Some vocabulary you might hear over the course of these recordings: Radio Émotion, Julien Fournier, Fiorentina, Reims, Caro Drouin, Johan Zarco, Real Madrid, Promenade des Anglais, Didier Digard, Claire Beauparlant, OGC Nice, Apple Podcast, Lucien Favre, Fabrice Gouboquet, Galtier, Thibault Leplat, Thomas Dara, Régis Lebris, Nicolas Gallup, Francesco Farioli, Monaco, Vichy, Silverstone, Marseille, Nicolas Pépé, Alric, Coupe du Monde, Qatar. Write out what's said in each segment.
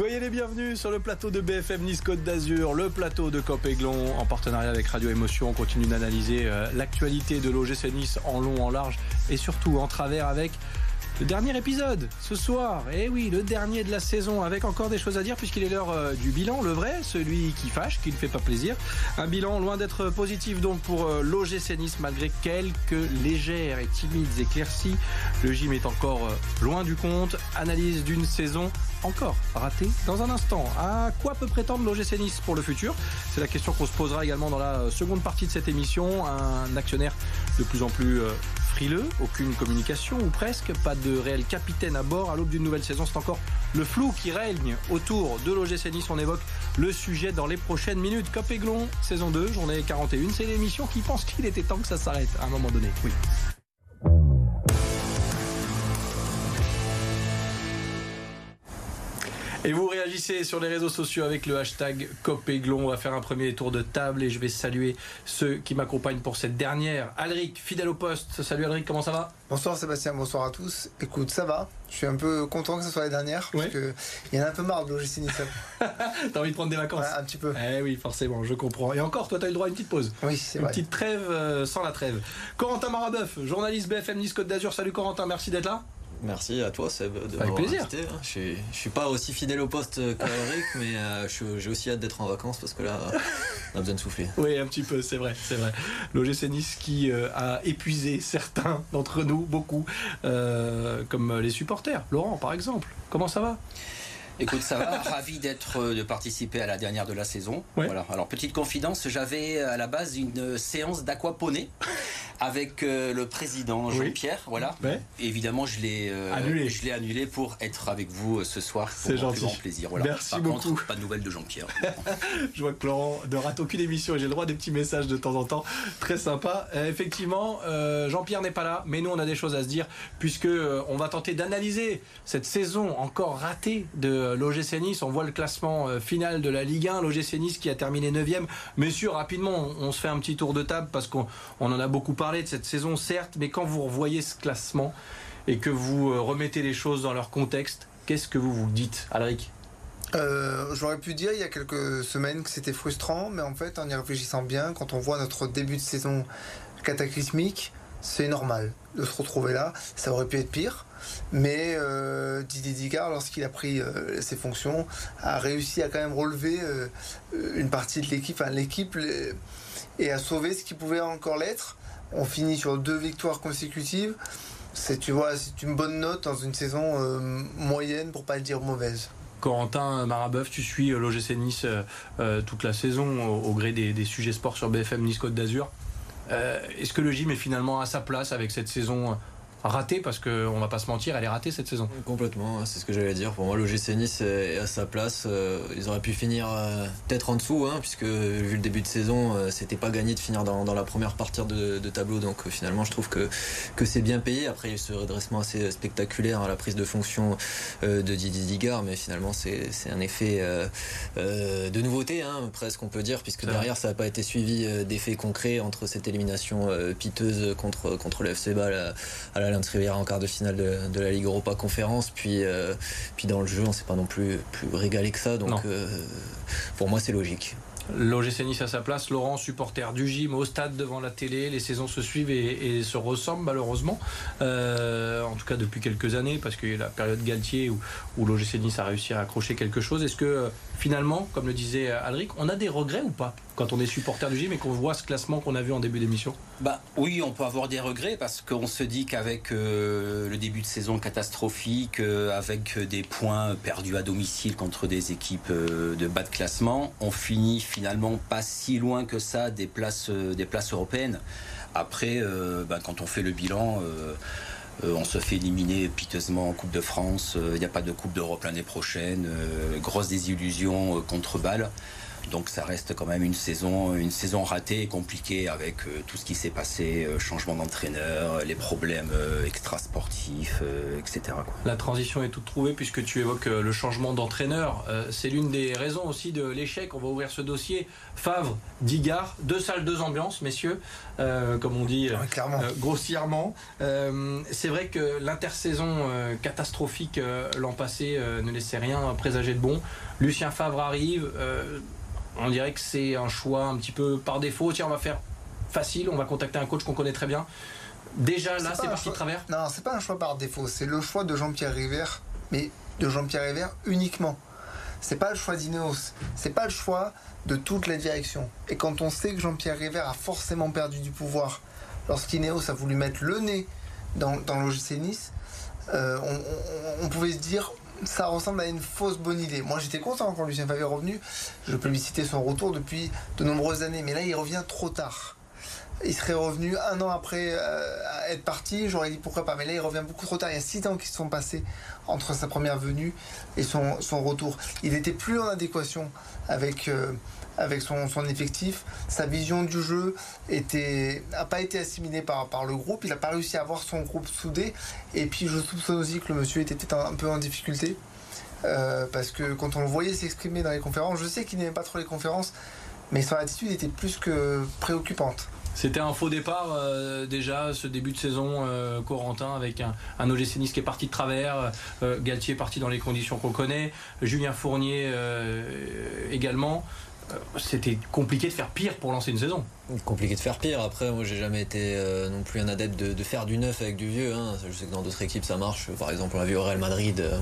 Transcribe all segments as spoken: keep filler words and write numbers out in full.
Soyez les bienvenus sur le plateau de B F M Nice-Côte d'Azur, le plateau de Kop Aiglons en partenariat avec Radio Émotion. On continue d'analyser l'actualité de l'O G C Nice en long, en large et surtout en travers avec le dernier épisode ce soir. Et oui, le dernier de la saison avec encore des choses à dire puisqu'il est l'heure du bilan, le vrai, celui qui fâche, qui ne fait pas plaisir. Un bilan loin d'être positif donc pour l'O G C Nice malgré quelques légères et timides éclaircies. Le gym est encore loin du compte. Analyse d'une saison encore raté dans un instant. À quoi peut prétendre l'O G C Nice pour le futur? C'est la question qu'on se posera également dans la seconde partie de cette émission. Un actionnaire de plus en plus frileux, aucune communication ou presque, pas de réel capitaine à bord à l'aube d'une nouvelle saison. C'est encore le flou qui règne autour de l'O G C Nice. On évoque le sujet dans les prochaines minutes. Kop Aiglons, saison deux, journée quarante et un. C'est l'émission qui pense qu'il était temps que ça s'arrête à un moment donné. Oui. Et vous réagissez sur les réseaux sociaux avec le hashtag Kop Aiglons. On va faire un premier tour de table et je vais saluer ceux qui m'accompagnent pour cette dernière. Alric, fidèle au poste. Salut Alric, comment ça va? Bonsoir Sébastien, bonsoir à tous. Écoute, ça va. Je suis un peu content que ce soit la dernière, parce qu'il y en a un peu marre de l'O G C Nice. T'as envie de prendre des vacances? Ouais, un petit peu. Eh oui, forcément, je comprends. Et encore, toi, t'as eu le droit à une petite pause. Oui, c'est une vrai. Une petite trêve euh, sans la trêve. Corentin Marabeuf, journaliste B F M Nice Côte d'Azur. Salut Corentin, merci d'être là. Merci à toi Seb de m'avoir invité. Je suis, je suis pas aussi fidèle au poste qu'Eric, mais euh, j'ai aussi hâte d'être en vacances parce que là, on a besoin de souffler. Oui, un petit peu, c'est vrai, c'est vrai. L'O G C Nice qui euh, a épuisé certains d'entre nous, beaucoup, euh, comme les supporters. Laurent, par exemple, comment ça va ? Écoute, ça va, ravi d'être, de participer à la dernière de la saison. Ouais. Voilà. Alors, petite confidence, j'avais à la base une séance d'aquaponie avec euh, le président Jean-Pierre. Oui. Voilà. Ouais. Évidemment, je l'ai euh, annulé. Je l'ai annulé pour être avec vous ce soir. C'est gentil. Grand plaisir. Voilà. Merci Par beaucoup. Contre, pas de nouvelles de Jean-Pierre. Je vois que Laurent ne rate aucune émission et j'ai le droit à des petits messages de temps en temps. Très sympa. Euh, effectivement, euh, Jean-Pierre n'est pas là, mais nous, on a des choses à se dire puisque euh, on va tenter d'analyser cette saison encore ratée de l'O G C Nice. On voit le classement final de la Ligue un, l'O G C Nice qui a terminé neuvième. Mais sûr, rapidement, on se fait un petit tour de table parce qu'on on en a beaucoup parlé de cette saison, certes, mais quand vous revoyez ce classement et que vous remettez les choses dans leur contexte, qu'est-ce que vous vous dites, Alric ? Euh, j'aurais pu dire il y a quelques semaines que c'était frustrant, mais en fait, en y réfléchissant bien, quand on voit notre début de saison cataclysmique, c'est normal de se retrouver là. Ça aurait pu être pire, mais euh, Didier Digard, lorsqu'il a pris euh, ses fonctions, a réussi à quand même relever euh, une partie de l'équipe, enfin, l'équipe et à sauver ce qui pouvait encore l'être. On finit sur deux victoires consécutives. C'est, tu vois, c'est une bonne note dans une saison euh, moyenne, pour pas le dire mauvaise. Corentin Marabeuf, tu suis l'O G C Nice euh, toute la saison au, au gré des, des sujets sports sur B F M Nice Côte d'Azur. Euh, est-ce que le gym est finalement à sa place avec cette saison ratée? Parce qu'on ne va pas se mentir, elle est ratée cette saison. Complètement, c'est ce que j'allais dire. Pour moi, l'O G C Nice est à sa place. Ils auraient pu finir peut-être en dessous, hein, puisque vu le début de saison, c'était pas gagné de finir dans, dans la première partie de, de tableau. Donc finalement, je trouve que, que c'est bien payé. Après, il y a eu ce redressement assez spectaculaire à la prise de fonction de Didier Digard, mais finalement, c'est, c'est un effet de nouveauté, hein, presque, on peut dire, puisque derrière, ça n'a pas été suivi d'effets concrets entre cette élimination piteuse contre, contre le F C Bâle à la Rivière en quart de finale de, de la Ligue Europa Conférence, puis, euh, puis dans le jeu on s'est pas non plus, plus régalé que ça, donc euh, pour moi c'est logique. L'O G C Nice à sa place. Laurent, supporter du gym, au stade devant la télé, les saisons se suivent et, et se ressemblent malheureusement, euh, en tout cas depuis quelques années, parce qu'il y a la période Galtier où, où l'O G C Nice a réussi à accrocher quelque chose. Est-ce que finalement, comme le disait Alric, on a des regrets ou pas quand on est supporter du gym et qu'on voit ce classement qu'on a vu en début d'émission? Bah oui, on peut avoir des regrets parce qu'on se dit qu'avec euh, le début de saison catastrophique, euh, avec des points perdus à domicile contre des équipes euh, de bas de classement, on finit finalement pas si loin que ça des places, des places européennes. Après, euh, ben, quand on fait le bilan, euh, euh, on se fait éliminer piteusement en Coupe de France, il euh, n'y a pas de Coupe d'Europe l'année prochaine, euh, grosse désillusion euh, contre Bâle. Donc ça reste quand même une saison, une saison ratée et compliquée avec euh, tout ce qui s'est passé, euh, changement d'entraîneur, les problèmes euh, extrasportifs, euh, et cetera quoi. La transition est toute trouvée puisque tu évoques euh, le changement d'entraîneur. Euh, c'est l'une des raisons aussi de l'échec. On va ouvrir ce dossier. Favre, Digard, deux salles, deux ambiances, messieurs, euh, comme on dit euh, euh, grossièrement. Euh, c'est vrai que l'intersaison euh, catastrophique euh, l'an passé euh, ne laissait rien présager de bon. Lucien Favre arrive... Euh, on dirait que c'est un choix un petit peu par défaut. Tiens, on va faire facile, on va contacter un coach qu'on connaît très bien. Déjà là, c'est parti de travers. Non, c'est pas un choix par défaut, c'est le choix de Jean-Pierre Rivère, mais de Jean-Pierre Rivère uniquement. C'est pas le choix d'Ineos, c'est pas le choix de toutes les directions. Et quand on sait que Jean-Pierre Rivère a forcément perdu du pouvoir lorsqu'Ineos a voulu mettre le nez dans, dans l'O G C Nice, euh, on, on, on pouvait se dire... ça ressemble à une fausse bonne idée. Moi j'étais content quand Lucien Favre est revenu, je publicitais son retour depuis de nombreuses années, mais là il revient trop tard. Il serait revenu un an après euh, être parti, j'aurais dit pourquoi pas, mais là il revient beaucoup trop tard. Il y a six ans qui se sont passés entre sa première venue et son, son retour. Il n'était plus en adéquation avec, euh, avec son, son effectif, sa vision du jeu n'a pas été assimilée par, par le groupe, il n'a pas réussi à avoir son groupe soudé, et puis je soupçonne aussi que le monsieur était un, un peu en difficulté, euh, parce que quand on le voyait s'exprimer dans les conférences, je sais qu'il n'aimait pas trop les conférences, mais son attitude était plus que préoccupante. C'était un faux départ euh, déjà, ce début de saison euh, Corentin, avec un, un O G C Nice qui est parti de travers, euh, Galtier parti dans les conditions qu'on connaît, Julien Fournier euh, également. Euh, c'était compliqué de faire pire pour lancer une saison. Compliqué de faire pire. Après, moi j'ai jamais été euh, non plus un adepte de, de faire du neuf avec du vieux, hein. Je sais que dans d'autres équipes ça marche. Par exemple, on l'a vu au Real Madrid. Euh...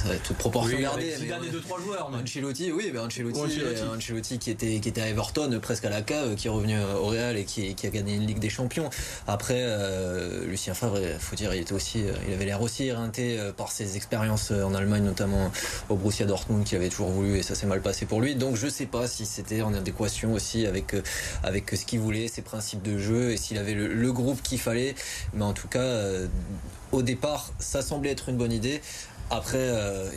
Ça va être toute proportion oui, gardée. Mais deux, trois joueurs, mais... Ancelotti, oui, ben Ancelotti, Ancelotti. Ancelotti qui était qui était à Everton, presque à la cave, qui est revenu au Real et qui, qui a gagné une Ligue des Champions. Après, euh, Lucien Favre, faut dire, il était aussi, il avait l'air aussi éreinté par ses expériences en Allemagne, notamment au Borussia Dortmund, qu'il avait toujours voulu, et ça s'est mal passé pour lui. Donc, je sais pas si c'était en adéquation aussi avec avec ce qu'il voulait, ses principes de jeu, et s'il avait le, le groupe qu'il fallait. Mais en tout cas, euh, au départ, ça semblait être une bonne idée. Après, euh,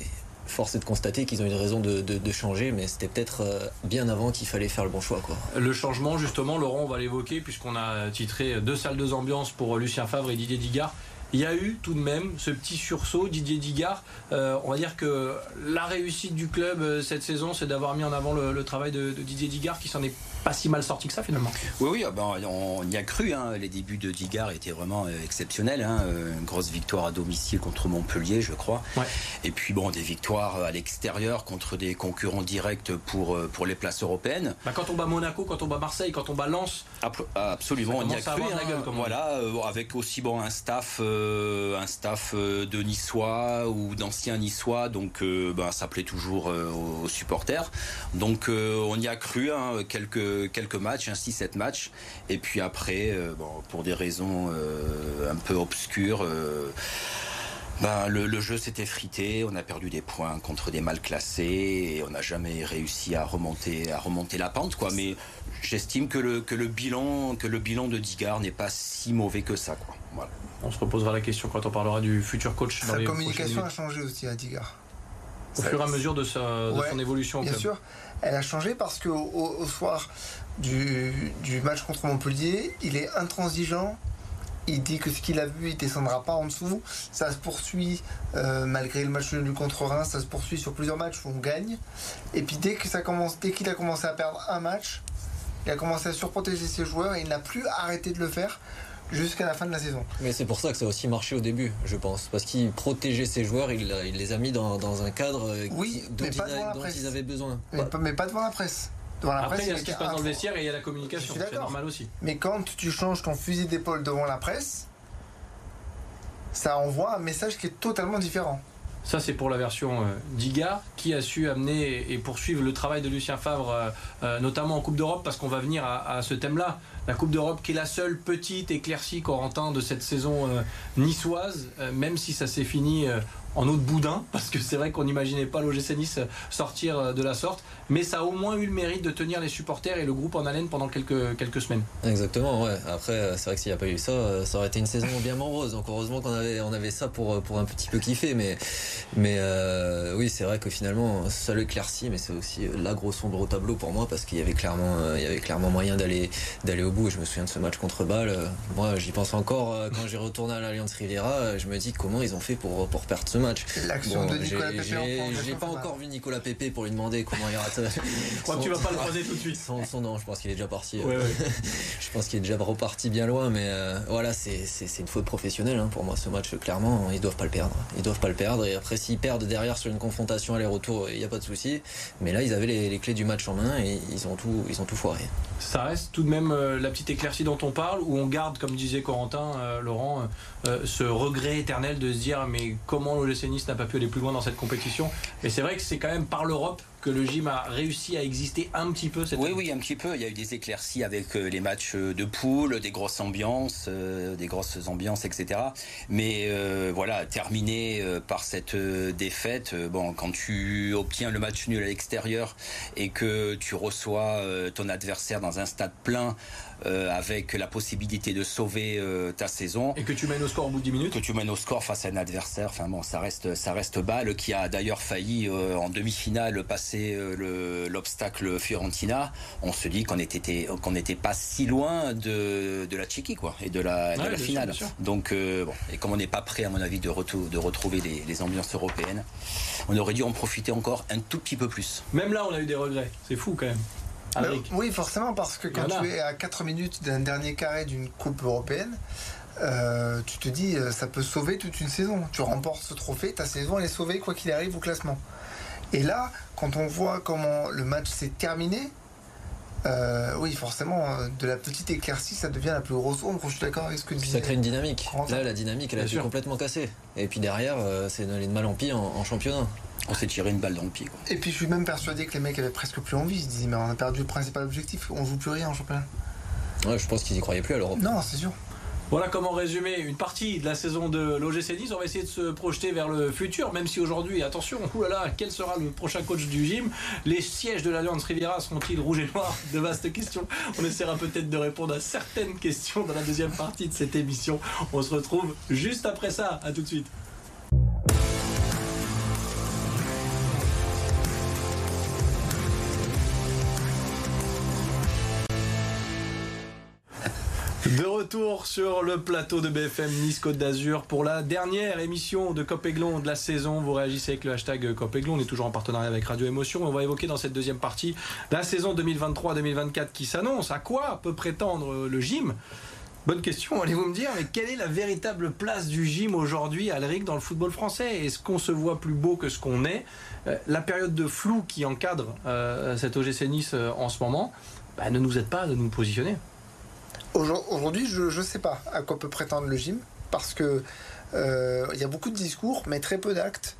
force est de constater qu'ils ont une raison de, de, de changer, mais c'était peut-être euh, bien avant qu'il fallait faire le bon choix, quoi. Le changement, justement, Laurent, on va l'évoquer, puisqu'on a titré deux salles, deux ambiances pour Lucien Favre et Didier Digard. Il y a eu tout de même ce petit sursaut, Didier Digard. Euh, on va dire que la réussite du club euh, cette saison, c'est d'avoir mis en avant le, le travail de, de Didier Digard, qui s'en est pas si mal sorti que ça finalement. Oui, oui, ben, on y a cru. Hein. Les débuts de Digard étaient vraiment euh, exceptionnels. Hein. Une grosse victoire à domicile contre Montpellier, je crois. Ouais. Et puis bon, des victoires à l'extérieur contre des concurrents directs pour, pour les places européennes. Ben, quand on bat Monaco, quand on bat Marseille, quand on bat Lens. Absolument, on y a cru. Hein. La gueule, comme voilà, euh, avec aussi bon un staff. Euh, un staff de Niçois ou d'anciens Niçois, donc euh, bah, ça plaît toujours euh, aux supporters, donc euh, on y a cru, hein, quelques, quelques matchs, hein, six sept matchs, et puis après euh, bon, pour des raisons euh, un peu obscures, euh, bah, le, le jeu s'est effrité, on a perdu des points contre des mal classés et on n'a jamais réussi à remonter, à remonter la pente, quoi. Mais j'estime que le, que le bilan, que le bilan de Digard n'est pas si mauvais que ça, quoi. Voilà. On se reposera la question quand on parlera du futur coach. Sa communication a changé aussi à Digard. Au fur et à mesure de, sa, de ouais, son évolution. Bien sûr, elle a changé parce qu'au au soir du, du match contre Montpellier, il est intransigeant. Il dit que ce qu'il a vu, il ne descendra pas en dessous. Ça se poursuit euh, malgré le match nul contre Reims. Ça se poursuit sur plusieurs matchs où on gagne. Et puis dès que ça commence, dès qu'il a commencé à perdre un match, il a commencé à surprotéger ses joueurs et il n'a plus arrêté de le faire jusqu'à la fin de la saison. Mais c'est pour ça que ça a aussi marché au début, je pense, parce qu'il protégeait ses joueurs, il, il les a mis dans, dans un cadre oui, dont, mais pas il, dont ils avaient besoin. Mais pas, mais pas devant la presse. Devant la Après, presse, il y a ce qui se passe dans le vestiaire et il y a la communication, c'est normal aussi. Mais quand tu changes ton fusil d'épaule devant la presse, ça envoie un message qui est totalement différent. Ça, c'est pour la version euh, Digard, qui a su amener et poursuivre le travail de Lucien Favre, euh, euh, notamment en Coupe d'Europe, parce qu'on va venir à, à ce thème-là. La Coupe d'Europe qui est la seule petite éclaircie, Corentin, de cette saison euh, niçoise, euh, même si ça s'est fini euh, en eau de boudin, parce que c'est vrai qu'on n'imaginait pas l'O G C Nice sortir de la sorte, mais ça a au moins eu le mérite de tenir les supporters et le groupe en haleine pendant quelques, quelques semaines. Exactement, ouais. Après, c'est vrai que s'il n'y a pas eu ça, ça aurait été une saison bien morose, donc heureusement qu'on avait, on avait ça pour, pour un petit peu kiffer, mais, mais euh, oui, c'est vrai que finalement, ça l'éclaircit, mais c'est aussi la grosse ombre au tableau pour moi, parce qu'il y avait clairement, il y avait clairement moyen d'aller, d'aller au bout, et je me souviens de ce match contre Bâle, moi j'y pense encore, quand j'ai retourné à l'Alliance Riviera, je me dis comment ils ont fait pour, pour perdre ce match. L'action bon, de Nicolas Pépé. J'ai, j'ai pas encore vu Nicolas Pépé pour lui demander comment il rate. Je crois que tu vas pas le croiser tout de suite. Son, son non, je pense qu'il est déjà parti. Ouais, ouais. Je pense qu'il est déjà reparti bien loin, mais euh, voilà, c'est, c'est, c'est une faute professionnelle hein, pour moi ce match. Clairement, ils doivent pas le perdre. Ils doivent pas le perdre. Et après, s'ils perdent derrière sur une confrontation aller-retour, il n'y a pas de souci. Mais là, ils avaient les, les clés du match en main et ils ont tout, ils ont tout foiré. Ça reste tout de même euh, la petite éclaircie dont on parle, où on garde, comme disait Corentin, euh, Laurent, euh, ce regret éternel de se dire mais comment l'O G C Nice n'a pas pu aller plus loin dans cette compétition. Mais c'est vrai que c'est quand même par l'Europe que le gym a réussi à exister un petit peu cette oui année. Oui, un petit peu, il y a eu des éclaircies avec les matchs de poule, des grosses ambiances euh, des grosses ambiances etc, mais euh, voilà, terminé euh, par cette euh, défaite, euh, bon, quand tu obtiens le match nul à l'extérieur et que tu reçois euh, ton adversaire dans un stade plein Euh, avec la possibilité de sauver euh, ta saison et que tu mènes au score au bout de dix minutes, que tu mènes au score face à un adversaire, enfin bon, ça reste ça reste Bâle qui a d'ailleurs failli euh, en demi-finale passer euh, le, l'obstacle Fiorentina. On se dit qu'on était qu'on n'était pas si loin de de la Tchéquie quoi et de la, ouais, de la finale. Sûr, sûr. Donc euh, bon, et comme on n'est pas prêt à mon avis de retour de retrouver les, les ambiances européennes, on aurait dû en profiter encore un tout petit peu plus. Même là, on a eu des regrets. C'est fou quand même. Ben, oui, forcément, parce que quand tu es à quatre minutes d'un dernier carré d'une coupe européenne, euh, tu te dis ça peut sauver toute une saison. Tu remportes ce trophée, ta saison elle est sauvée quoi qu'il arrive au classement. Et là, quand on voit comment le match s'est terminé, Euh, oui, forcément, de la petite éclaircie, ça devient la plus grosse ombre. Je suis d'accord avec ce que tu dis. Ça crée une dynamique. Là, la dynamique, elle a été complètement cassée. Et puis derrière, c'est d'aller de mal en pis en, en championnat. On s'est tiré une balle dans le pied, quoi. Et puis, je suis même persuadé que les mecs avaient presque plus envie. Ils se disaient, mais on a perdu le principal objectif. On joue plus rien en championnat. Ouais, je pense qu'ils y croyaient plus à l'Europe. Non, c'est sûr. Voilà comment résumer une partie de la saison de l'O G C Nice. On va essayer de se projeter vers le futur, même si aujourd'hui, attention, oulala, quel sera le prochain coach du gym? Les sièges de l'Alliance Riviera seront-ils rouges et noirs? De vastes questions. On essaiera peut-être de répondre à certaines questions dans la deuxième partie de cette émission. On se retrouve juste après ça. À tout de suite. De retour sur le plateau de B F M Nice-Côte d'Azur pour la dernière émission de Kop Aiglons de la saison. Vous réagissez avec le hashtag Kop Aiglons. On est toujours en partenariat avec Radio Émotion. On va évoquer dans cette deuxième partie la saison vingt vingt-trois vingt vingt-quatre qui s'annonce. À quoi peut prétendre le gym ? Bonne question, allez-vous me dire, mais quelle est la véritable place du gym aujourd'hui, Alric, dans le football français ? Est-ce qu'on se voit plus beau que ce qu'on est ? La période de flou qui encadre euh, cet O G C Nice euh, en ce moment, bah, ne nous aide pas à nous positionner. Aujourd'hui, je ne sais pas à quoi peut prétendre le gym, parce que euh, y a beaucoup de discours, mais très peu d'actes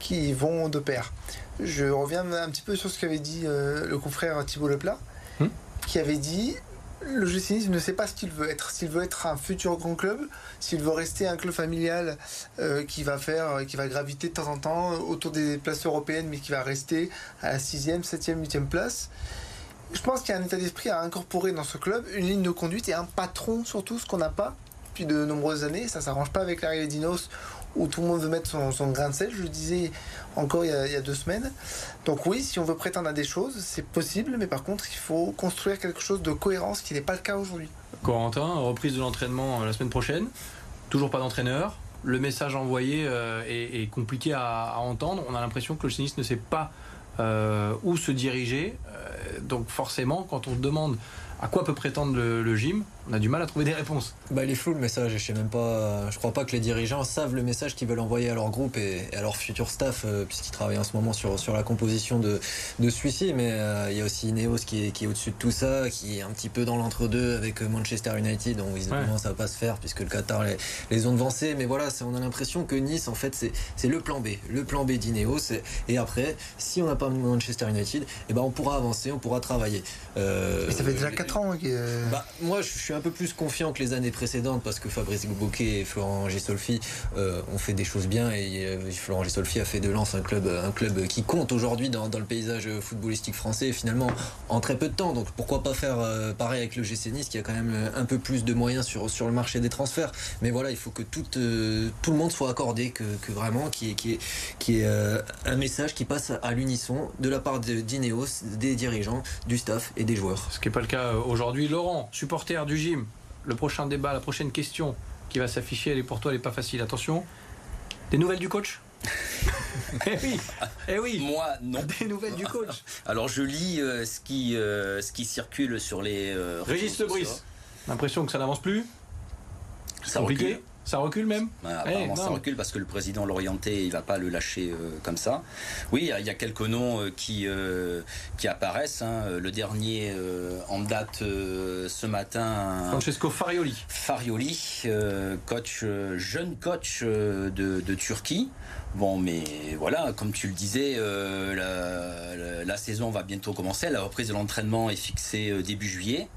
qui vont de pair. Je reviens un petit peu sur ce qu'avait dit euh, le confrère Thibault Leplat, mmh. qui avait dit le O G C Nice ne sait pas ce qu'il veut être. S'il veut être un futur grand club, s'il veut rester un club familial euh, qui va faire, qui va graviter de temps en temps autour des places européennes, mais qui va rester à la sixième, septième, huitième place. Je pense qu'il y a un état d'esprit à incorporer dans ce club, une ligne de conduite et un patron surtout, ce qu'on n'a pas depuis de nombreuses années. Ça ne s'arrange pas avec l'arrivée d'Ineos où tout le monde veut mettre son, son grain de sel, je le disais encore il y, a, il y a deux semaines. Donc oui, si on veut prétendre à des choses, c'est possible, mais par contre, il faut construire quelque chose de cohérent, ce qui n'est pas le cas aujourd'hui. Corentin, reprise de l'entraînement la semaine prochaine, toujours pas d'entraîneur, le message envoyé euh, est, est compliqué à, à entendre, on a l'impression que le Nice ne sait pas Euh, où se diriger, euh, donc forcément quand on se demande à quoi peut prétendre le, le gym, on a du mal à trouver des réponses. Bah, il est flou le message, je sais même pas, je crois pas que les dirigeants savent le message qu'ils veulent envoyer à leur groupe et, et à leur futur staff, euh, puisqu'ils travaillent en ce moment sur, sur la composition de, de celui-ci, mais euh, il y a aussi Ineos qui est, qui est au-dessus de tout ça, qui est un petit peu dans l'entre-deux avec Manchester United, donc visiblement ouais. ça va pas se faire puisque le Qatar les, les ont devancés, mais voilà, on a l'impression que Nice en fait c'est, c'est le plan B, le plan B d'Ineos, et, et après si on n'a pas Manchester United, et ben on pourra avancer, on pourra travailler. Euh, et ça fait déjà quatre quatre ans. Euh... Bah, moi, je suis un peu plus confiant que les années précédentes parce que Fabrice Gouboquet et Florent Ghisolfi euh, ont fait des choses bien et euh, Florent Ghisolfi a fait de Lens un club, un club qui compte aujourd'hui dans, dans le paysage footballistique français finalement en très peu de temps. Donc pourquoi pas faire euh, pareil avec le G C Nice qui a quand même un peu plus de moyens sur, sur le marché des transferts. Mais voilà, il faut que tout, euh, tout le monde soit accordé, que, que vraiment qu'il y ait, qu'il y ait, qu'il y ait euh, un message qui passe à l'unisson de la part de, d'Ineos, des dirigeants, du staff et des joueurs. Ce qui n'est pas le cas aujourd'hui. Laurent, supporter du gym, le prochain débat, la prochaine question qui va s'afficher, elle est pour toi, elle n'est pas facile, attention. Des nouvelles du coach ? Eh oui, eh oui. Moi, non. Des nouvelles du coach. Alors, je lis euh, ce, qui, euh, ce qui circule sur les... Euh, Régis Lebris, l'impression que ça n'avance plus. C'est ça compliqué. Recule. Ça recule même bah, apparemment, hey, ça recule parce que le président l'orienté, il ne va pas le lâcher euh, comme ça. Oui, il y, y a quelques noms euh, qui, euh, qui apparaissent. Hein. Le dernier euh, en date euh, ce matin... Francesco Farioli. Farioli, euh, coach, euh, jeune coach euh, de, de Turquie. Bon, mais voilà, comme tu le disais, euh, la, la, la saison va bientôt commencer. La reprise de l'entraînement est fixée euh, début juillet.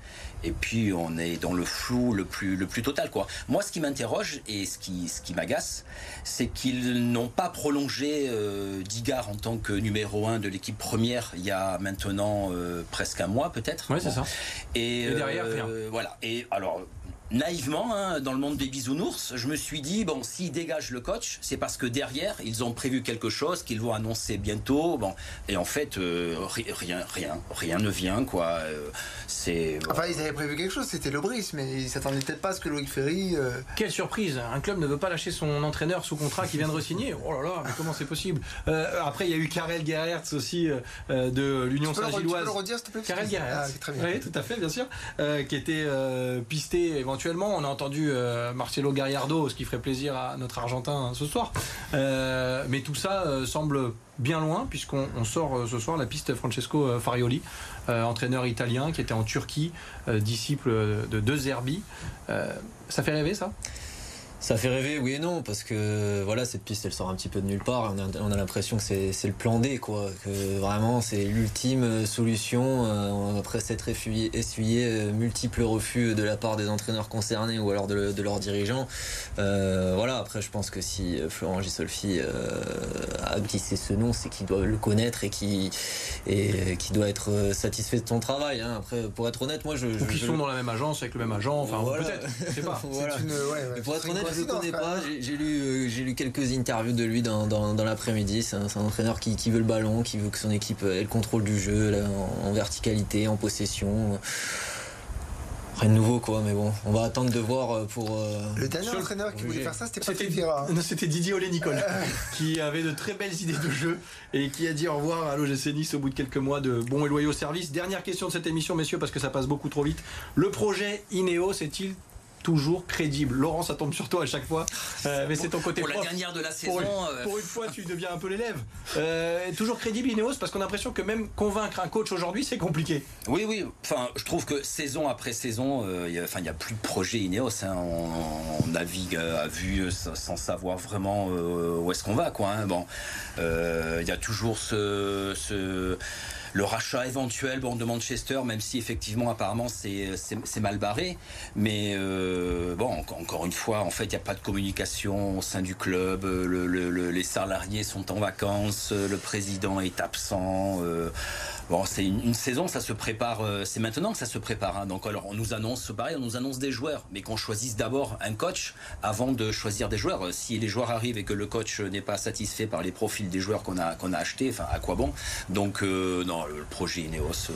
Et puis on est dans le flou le plus, le plus total quoi. Moi ce qui m'interroge et ce qui, ce qui m'agace, c'est qu'ils n'ont pas prolongé euh, Digard en tant que numéro un de l'équipe première il y a maintenant euh, presque un mois peut-être. Oui bon. C'est ça. Et, et derrière euh, rien. Voilà. Et alors naïvement, hein, dans le monde des bisounours, je me suis dit, bon, s'ils dégagent le coach, c'est parce que derrière, ils ont prévu quelque chose qu'ils vont annoncer bientôt. Bon, et en fait, euh, rien, rien, rien ne vient, quoi. Euh, c'est, bon. Enfin, ils avaient prévu quelque chose, c'était Lebris, mais ils ne s'attendaient peut-être pas à ce que Loïc Ferry. Euh... Quelle surprise, un club ne veut pas lâcher son entraîneur sous contrat qui vient de re-signer. Oh là là, mais comment c'est possible euh, Après, il y a eu Karel Geraerts aussi euh, de l'Union Saint-Gilloise. Tu peux le redire, s'il te plaît ? Karel Geraerts. Ah, c'est très bien. Oui, tout à fait, bien sûr. Euh, qui était euh, pisté éventuellement. On a entendu euh, Marcelo Gallardo, ce qui ferait plaisir à notre Argentin hein, ce soir. Euh, mais tout ça euh, semble bien loin, puisqu'on on sort euh, ce soir la piste Francesco euh, Farioli, euh, entraîneur italien qui était en Turquie, euh, disciple de De Zerbi. Euh, ça fait rêver ça ? Ça fait rêver, oui et non, parce que voilà, cette piste elle sort un petit peu de nulle part. On a, on a l'impression que c'est, c'est le plan D, quoi. Que vraiment c'est l'ultime solution euh, après s'être essuyé, essuyé euh, multiples refus de la part des entraîneurs concernés ou alors de, de leurs dirigeants. Euh, voilà, après je pense que si Florent Ghisolfi euh, a glissé ce nom, c'est qu'il doit le connaître et qu'il, et, qu'il doit être satisfait de son travail. Hein. Après, pour être honnête, moi je. Ou qu'ils je... sont dans la même agence, avec le même agent, enfin voilà. Peut-être, je sais pas. Voilà. C'est une, ouais, ouais. Pour être honnête, je ne le connais pas, j'ai, j'ai, lu, euh, j'ai lu quelques interviews de lui dans, dans, dans l'après-midi. C'est un, c'est un entraîneur qui, qui veut le ballon, qui veut que son équipe ait le contrôle du jeu, là, en, en verticalité, en possession. Rien de nouveau quoi, mais bon, on va attendre de voir pour... Euh... Le dernier Sur... entraîneur qui oui, voulait j'ai... faire ça, c'était pas Rivère. Hein. Non, c'était Didier Olénicole, euh... qui avait de très belles idées de jeu et qui a dit au revoir à l'O G C Nice au bout de quelques mois de bons et loyaux services. Dernière question de cette émission, messieurs, parce que ça passe beaucoup trop vite. Le projet Ineos est-il toujours crédible? Laurent, ça tombe sur toi à chaque fois, euh, mais c'est ton côté pour prof. La dernière de la saison. Pour une, euh... pour une fois, tu deviens un peu l'élève. Euh, toujours crédible, Ineos, parce qu'on a l'impression que même convaincre un coach aujourd'hui, c'est compliqué. Oui, oui. Enfin, je trouve que saison après saison, euh, y a, enfin, il n'y a plus de projet Ineos. Hein. On, on navigue à vue sans savoir vraiment euh, où est-ce qu'on va, quoi. Hein. Bon, il euh, y a toujours ce... ce... le rachat éventuel bon, de Manchester, même si effectivement apparemment c'est, c'est, c'est mal barré, mais euh, bon encore une fois en fait il n'y a pas de communication au sein du club, le, le, le, les salariés sont en vacances, le président est absent, euh, bon c'est une, une saison, ça se prépare, euh, c'est maintenant que ça se prépare, hein, donc alors on nous annonce pareil, on nous annonce des joueurs, mais qu'on choisisse d'abord un coach avant de choisir des joueurs. Si les joueurs arrivent et que le coach n'est pas satisfait par les profils des joueurs qu'on a, qu'on a achetés, enfin à quoi bon? Donc euh, non, le projet Ineos. Euh...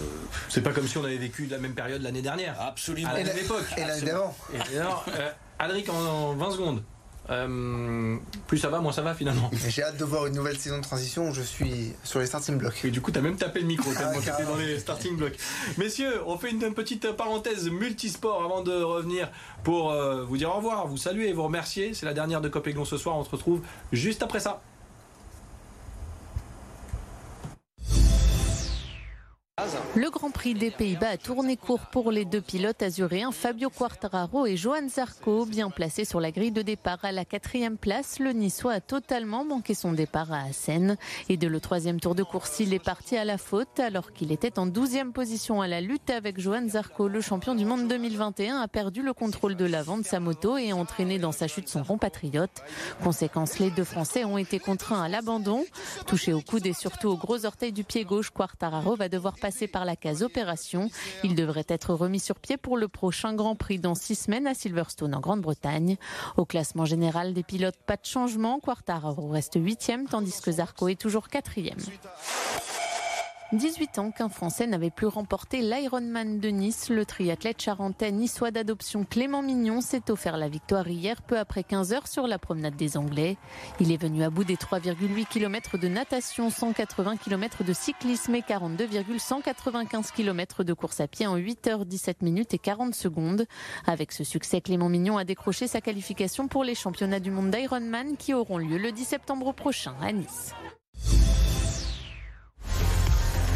C'est pas comme si on avait vécu la même période l'année dernière. Absolument. À la même époque. Et l'année d'avant. Euh, Adric, en, en vingt secondes. Euh, plus ça va, moins ça va finalement. J'ai hâte de voir une nouvelle saison de transition où je suis sur les starting blocks. Et du coup, t'as même tapé le micro tellement ah, j'étais dans les starting blocks. Messieurs, on fait une petite parenthèse multisport avant de revenir pour euh, vous dire au revoir, vous saluer et vous remercier. C'est la dernière de Kop Aiglons ce soir. On se retrouve juste après ça. Awesome. Le Grand Prix des Pays-Bas a tourné court pour les deux pilotes azuréens Fabio Quartararo et Johan Zarco. Bien placés sur la grille de départ à la quatrième place, le Niçois a totalement manqué son départ à Assen. Et dès le troisième tour de course, il est parti à la faute alors qu'il était en douzième position à la lutte avec Johan Zarco. Le champion du monde deux mille vingt et un a perdu le contrôle de l'avant de sa moto et a entraîné dans sa chute son compatriote. Conséquence, les deux Français ont été contraints à l'abandon. Touché au coude et surtout au gros orteil du pied gauche, Quartararo va devoir passer par la case opération. Il devrait être remis sur pied pour le prochain Grand Prix dans six semaines à Silverstone en Grande-Bretagne. Au classement général des pilotes, pas de changement. Quartararo reste huitième tandis que Zarco est toujours quatrième. dix-huit ans qu'un Français n'avait plus remporté l'Ironman de Nice. Le triathlète charentais niçois d'adoption Clément Mignon s'est offert la victoire hier peu après quinze heures sur la promenade des Anglais. Il est venu à bout des trois virgule huit kilomètres de natation, cent quatre-vingts kilomètres de cyclisme et quarante-deux virgule cent quatre-vingt-quinze kilomètres de course à pied en huit heures dix-sept minutes et quarante secondes. Avec ce succès, Clément Mignon a décroché sa qualification pour les championnats du monde d'Ironman qui auront lieu le dix septembre prochain à Nice.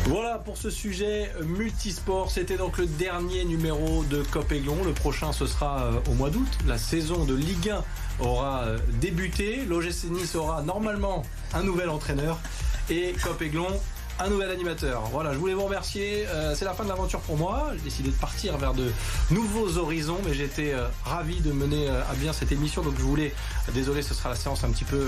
Voilà pour ce sujet multisport. C'était donc le dernier numéro de Kop Aiglons. Le prochain, ce sera au mois d'août. La saison de Ligue un aura débuté. L'O G C Nice aura normalement un nouvel entraîneur et Kop Aiglons, un nouvel animateur. Voilà, je voulais vous remercier. C'est la fin de l'aventure pour moi. J'ai décidé de partir vers de nouveaux horizons, mais j'étais ravi de mener à bien cette émission. Donc je voulais, désolé, ce sera la séance un petit peu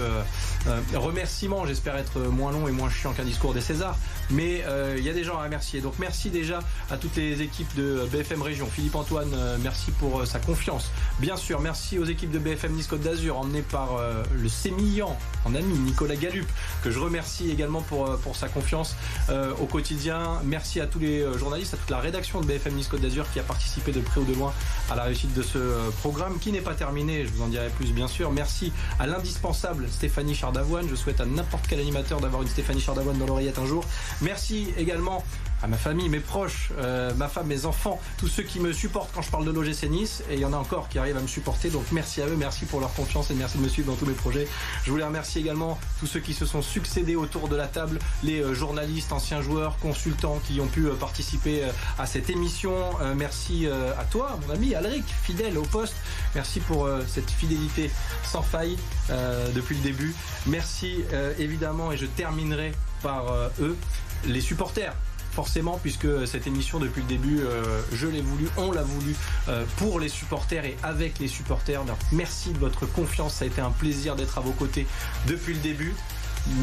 remerciement. J'espère être moins long et moins chiant qu'un discours des Césars. Mais euh, il y a des gens à remercier. Donc merci déjà à toutes les équipes de B F M Région. Philippe-Antoine, euh, merci pour euh, sa confiance. Bien sûr, merci aux équipes de B F M Nice-Côte d'Azur, emmenées par euh, le sémillant, mon ami Nicolas Gallup, que je remercie également pour, euh, pour sa confiance euh, au quotidien. Merci à tous les euh, journalistes, à toute la rédaction de B F M Nice-Côte d'Azur qui a participé de près ou de loin à la réussite de ce euh, programme qui n'est pas terminé. Je vous en dirai plus, bien sûr. Merci à l'indispensable Stéphanie Chardavoine. Je souhaite à n'importe quel animateur d'avoir une Stéphanie Chardavoine dans l'oreillette un jour. Merci également à ma famille, mes proches, euh, ma femme, mes enfants, tous ceux qui me supportent quand je parle de l'O G C Nice, et il y en a encore qui arrivent à me supporter, donc merci à eux, merci pour leur confiance et merci de me suivre dans tous mes projets. Je voulais remercier également tous ceux qui se sont succédés autour de la table, les euh, journalistes, anciens joueurs, consultants qui ont pu euh, participer euh, à cette émission. Euh, merci euh, à toi, mon ami Alric, fidèle au poste, merci pour euh, cette fidélité sans faille euh, depuis le début. Merci euh, évidemment, et je terminerai par euh, eux, les supporters, forcément, puisque cette émission depuis le début, euh, je l'ai voulu, on l'a voulu euh, pour les supporters et avec les supporters. Donc, merci de votre confiance, ça a été un plaisir d'être à vos côtés depuis le début.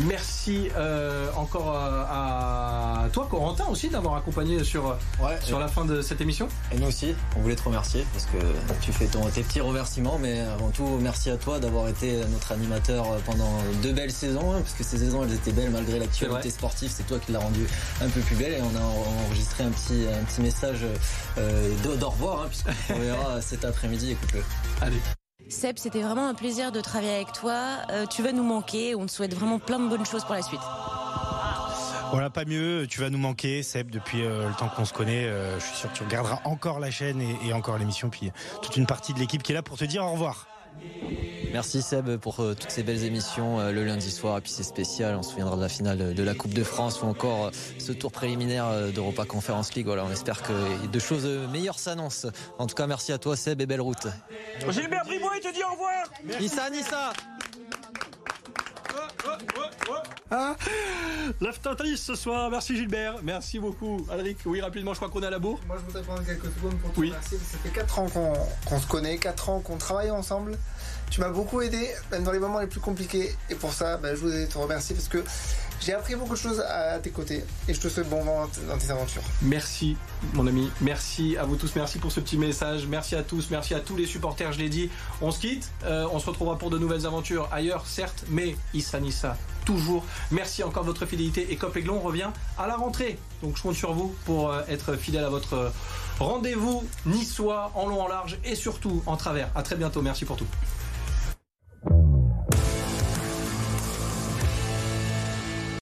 Merci euh, encore à, à toi, Corentin, aussi d'avoir accompagné sur, ouais, sur la fin de cette émission. Et nous aussi, on voulait te remercier parce que tu fais ton, tes petits remerciements, mais avant tout, merci à toi d'avoir été notre animateur pendant deux belles saisons, hein, parce que ces saisons, elles étaient belles malgré l'actualité sportive. C'est toi qui l'as rendue un peu plus belle et on a enregistré un petit, un petit message euh, d'au revoir, hein, puisqu'on te reverra cet après-midi. Écoute-le. Allez. Seb, c'était vraiment un plaisir de travailler avec toi. Euh, tu vas nous manquer. On te souhaite vraiment plein de bonnes choses pour la suite. Voilà, pas mieux. Tu vas nous manquer, Seb, depuis euh, le temps qu'on se connaît. Euh, je suis sûr que tu regarderas encore la chaîne et, et encore l'émission. Puis toute une partie de l'équipe qui est là pour te dire au revoir. Merci Seb pour euh, toutes ces belles émissions euh, le lundi soir, et puis c'est spécial, on se souviendra de la finale de la Coupe de France ou encore euh, ce tour préliminaire euh, d'Europa Conférence League. Voilà, on espère que de choses meilleures s'annoncent. En tout cas, merci à toi Seb et belle route. Gilbert Bribois, il te dit au revoir. Nissa, Nissa. Oh, oh, oh. Ah, la tentatrice ce soir, merci Gilbert, merci beaucoup Alric. Oui, rapidement, je crois qu'on est à la bourre. Moi je voudrais prendre quelques secondes pour te oui. remercier. Ça fait quatre ans qu'on, qu'on se connaît, quatre ans qu'on travaille ensemble. Tu m'as beaucoup aidé dans les moments les plus compliqués et pour ça ben, je voulais te remercier parce que j'ai appris beaucoup de choses à tes côtés et je te souhaite bon vent dans tes aventures. Merci mon ami, merci à vous tous, merci pour ce petit message, merci à tous, merci à tous les supporters, je l'ai dit, on se quitte, euh, on se retrouvera pour de nouvelles aventures ailleurs certes, mais Issa Nissa toujours, merci encore de votre fidélité et Kop Aiglons revient à la rentrée, donc je compte sur vous pour euh, être fidèle à votre euh, rendez-vous niçois en long en large et surtout en travers. À très bientôt, merci pour tout.